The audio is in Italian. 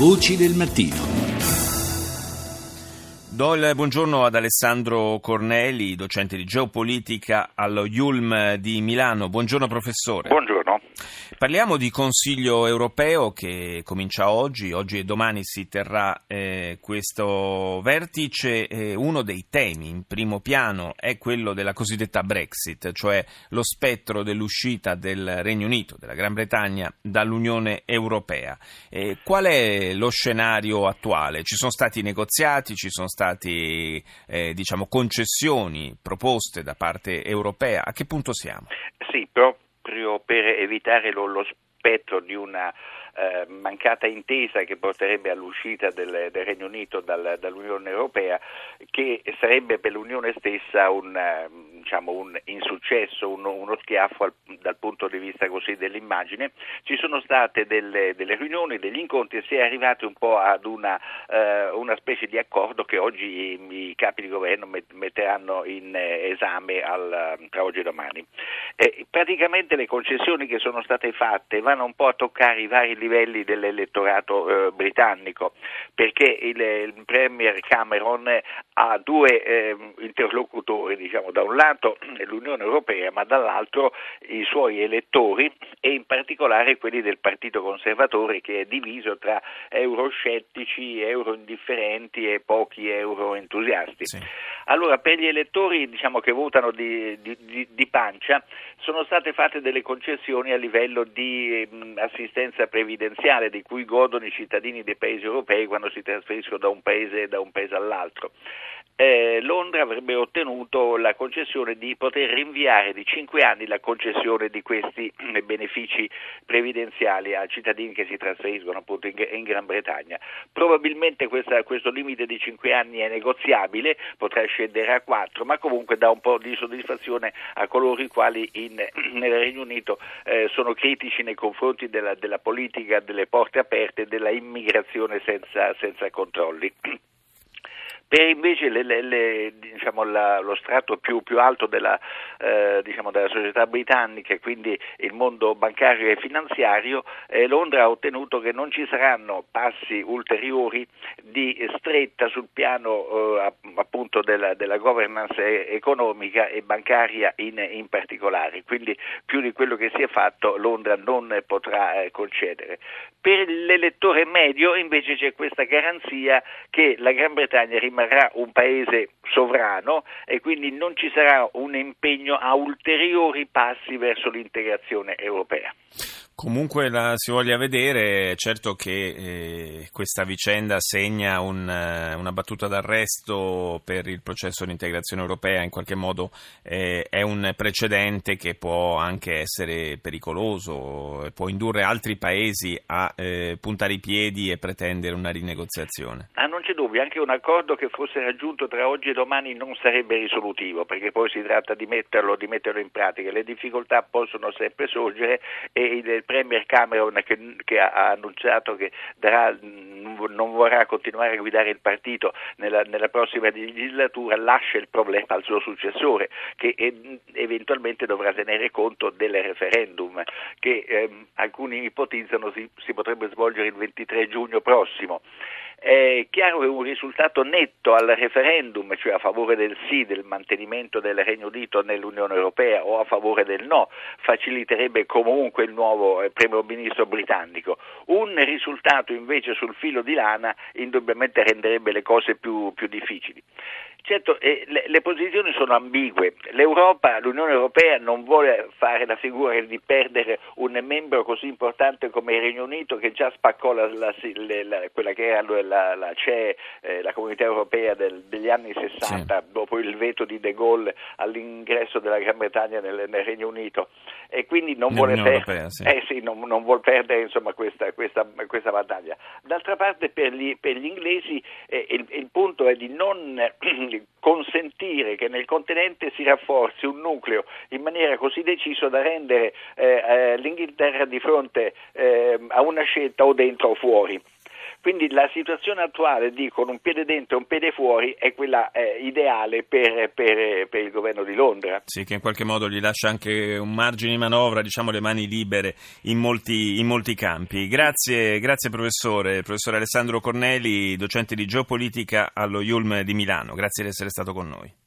Voci del mattino. Do il buongiorno ad Alessandro Corneli, docente di geopolitica allo IULM di Milano. Buongiorno professore. Buongiorno. Parliamo di Consiglio Europeo che comincia oggi e domani si terrà questo vertice. Uno dei temi in primo piano è quello della cosiddetta Brexit, cioè lo spettro dell'uscita del Regno Unito, della Gran Bretagna, dall'Unione Europea. Qual è lo scenario attuale? Ci sono stati negoziati, ci sono stati concessioni proposte da parte europea. A che punto siamo? Sì, proprio per evitare lo spettro di una mancata intesa che porterebbe all'uscita del Regno Unito dall'Unione Europea, che sarebbe per l'Unione stessa un insuccesso, uno schiaffo dal punto di vista così dell'immagine. Ci sono state delle riunioni, degli incontri e si è arrivati un po' ad una specie di accordo che oggi i capi di governo metteranno in esame tra oggi e domani. Praticamente le concessioni che sono state fatte vanno un po' a toccare i vari livelli dell'elettorato britannico, perché il Premier Cameron ha due interlocutori, da un lato l'Unione Europea ma dall'altro i suoi elettori e in particolare quelli del Partito Conservatore, che è diviso tra euroscettici, euroindifferenti e pochi euroentusiasti. Sì. Allora, per gli elettori che votano di pancia sono state fatte delle concessioni a livello di assistenza previdenziale di cui godono i cittadini dei paesi europei quando si trasferiscono da un paese all'altro. Londra avrebbe ottenuto la concessione di poter rinviare di 5 anni la concessione di questi benefici previdenziali a cittadini che si trasferiscono appunto in Gran Bretagna. Probabilmente questo limite di 5 anni è negoziabile, potrà scendere a 4, ma comunque dà un po' di soddisfazione a coloro i quali nel Regno Unito sono critici nei confronti della politica delle porte aperte e della immigrazione senza controlli. Per invece lo strato più alto della società britannica, e quindi il mondo bancario e finanziario, Londra ha ottenuto che non ci saranno passi ulteriori di stretta sul piano appunto della governance economica e bancaria in particolare, quindi più di quello che si è fatto Londra non potrà concedere. Per l'elettore medio invece c'è questa garanzia che la Gran Bretagna rimarrà un paese sovrano e quindi non ci sarà un impegno a ulteriori passi verso l'integrazione europea. Comunque la si voglia vedere, certo che questa vicenda segna una battuta d'arresto per il processo di integrazione europea, in qualche modo è un precedente che può anche essere pericoloso, può indurre altri paesi a puntare i piedi e pretendere una rinegoziazione. Ah, non c'è dubbio, anche un accordo che fosse raggiunto tra oggi e domani non sarebbe risolutivo, perché poi si tratta di metterlo in pratica, le difficoltà possono sempre sorgere e il Premier Cameron che ha annunciato che non vorrà continuare a guidare il partito nella prossima legislatura lascia il problema al suo successore, che eventualmente dovrà tenere conto del referendum che alcuni ipotizzano si potrebbe svolgere il 23 giugno prossimo. È chiaro che un risultato netto al referendum, cioè a favore del sì, del mantenimento del Regno Unito nell'Unione Europea, o a favore del no, faciliterebbe comunque il nuovo primo ministro britannico. Un risultato invece sul filo di lana indubbiamente renderebbe le cose più difficili. Certo, le posizioni sono ambigue. L'Unione Europea non vuole fare la figura di perdere un membro così importante come il Regno Unito, che già spaccò quella che era la CEE, la Comunità Europea degli anni 60, sì, dopo il veto di De Gaulle all'ingresso della Gran Bretagna nel Regno Unito, e quindi non vuole perdere questa battaglia. D'altra parte per gli inglesi il punto è di non consentire che nel continente si rafforzi un nucleo in maniera così decisa da rendere l'Inghilterra di fronte a una scelta o dentro o fuori. Quindi la situazione attuale di con un piede dentro e un piede fuori è quella ideale per il governo di Londra. Sì, che in qualche modo gli lascia anche un margine di manovra, diciamo le mani libere in molti campi. Grazie professore Alessandro Corneli, docente di geopolitica allo IULM di Milano. Grazie di essere stato con noi.